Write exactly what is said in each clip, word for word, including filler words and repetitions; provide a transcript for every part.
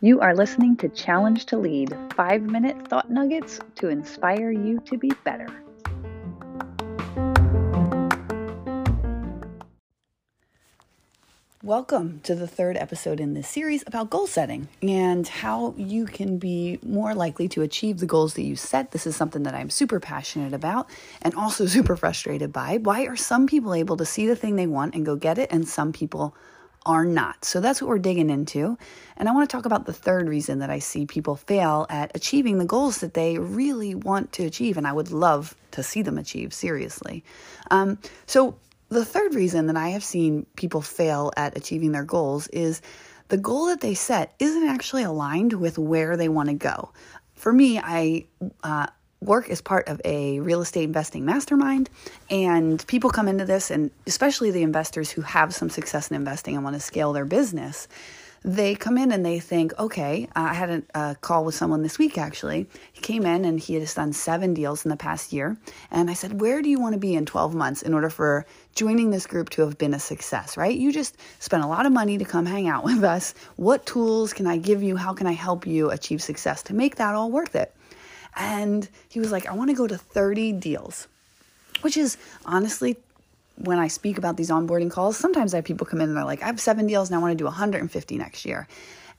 You are listening to Challenge to Lead, five-minute thought nuggets to inspire you to be better. Welcome to the third episode in this series about goal setting and how you can be more likely to achieve the goals that you set. This is something that I'm super passionate about and also super frustrated by. Why are some people able to see the thing they want and go get it and some people are not? So that's what we're digging into. And I want to talk about the third reason that I see people fail at achieving the goals that they really want to achieve and I would love to see them achieve, seriously. Um, so The third reason that I have seen people fail at achieving their goals is the goal that they set isn't actually aligned with where they want to go. For me, I uh, work as part of a real estate investing mastermind, and people come into this, and especially the investors who have some success in investing and want to scale their business, they come in and they think, okay, uh, I had a, a call with someone this week, actually. He came in and he had just done seven deals in the past year. And I said, where do you want to be in twelve months in order for joining this group to have been a success, right? You just spent a lot of money to come hang out with us. What tools can I give you? How can I help you achieve success to make that all worth it? And he was like, I want to go to thirty deals, which is honestly, when I speak about these onboarding calls, sometimes I have people come in and they're like, I have seven deals and I want to do one hundred fifty next year.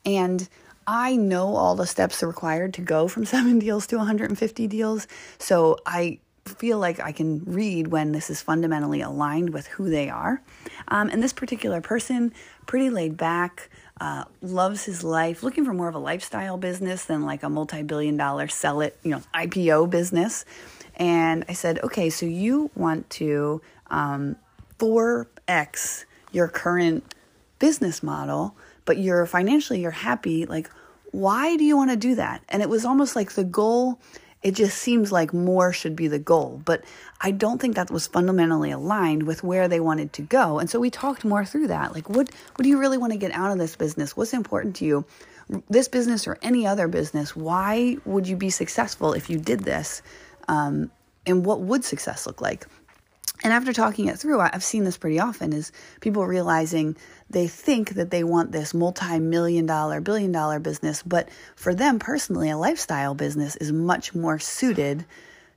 And I know all the steps are required to go from seven deals to one hundred fifty deals. So I feel like I can read when this is fundamentally aligned with who they are. Um, and this particular person, pretty laid back, uh, loves his life, looking for more of a lifestyle business than like a multi-billion dollar sell it, you know, I P O business. And I said, okay, so you want to um, four X your current business model, but you're financially, you're happy. Like, why do you want to do that? And it was almost like the goal, it just seems like more should be the goal, but I don't think that was fundamentally aligned with where they wanted to go. And so we talked more through that. Like, what, what do you really want to get out of this business? What's important to you? This business or any other business, why would you be successful if you did this? Um, and what would success look like? And after talking it through, I've seen this pretty often is people realizing they think that they want this multi-million dollar, billion dollar business, but for them personally, a lifestyle business is much more suited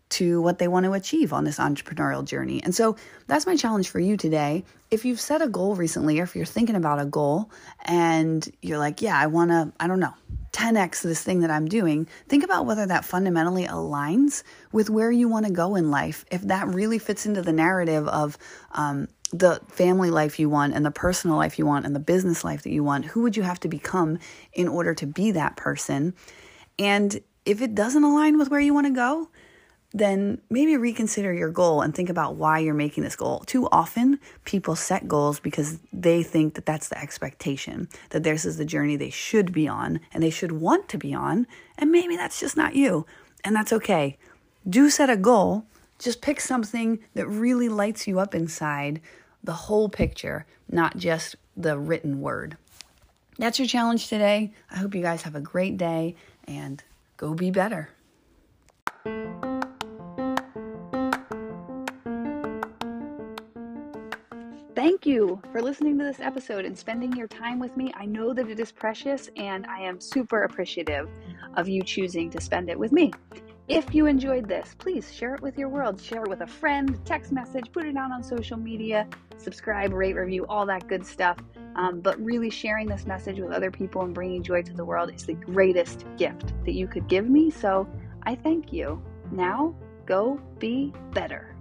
to what they want to achieve on this entrepreneurial journey. And so that's my challenge for you today. If you've set a goal recently, or if you're thinking about a goal and you're like, yeah, I want to, I don't know, ten X this thing that I'm doing, think about whether that fundamentally aligns with where you want to go in life. If that really fits into the narrative of um, the family life you want and the personal life you want and the business life that you want, who would you have to become in order to be that person? And if it doesn't align with where you want to go, then maybe reconsider your goal and think about why you're making this goal. Too often, people set goals because they think that that's the expectation, that this is the journey they should be on and they should want to be on, and maybe that's just not you, and that's okay. Do set a goal. Just pick something that really lights you up inside, the whole picture, not just the written word. That's your challenge today. I hope you guys have a great day, and go be better. Thank you for listening to this episode and spending your time with me. I know that it is precious, and I am super appreciative of you choosing to spend it with me. If you enjoyed this, please share it with your world. Share it with a friend, text message, put it out on social media, subscribe, rate, review, all that good stuff. Um, but really sharing this message with other people and bringing joy to the world is the greatest gift that you could give me. So I thank you. Now, go be better.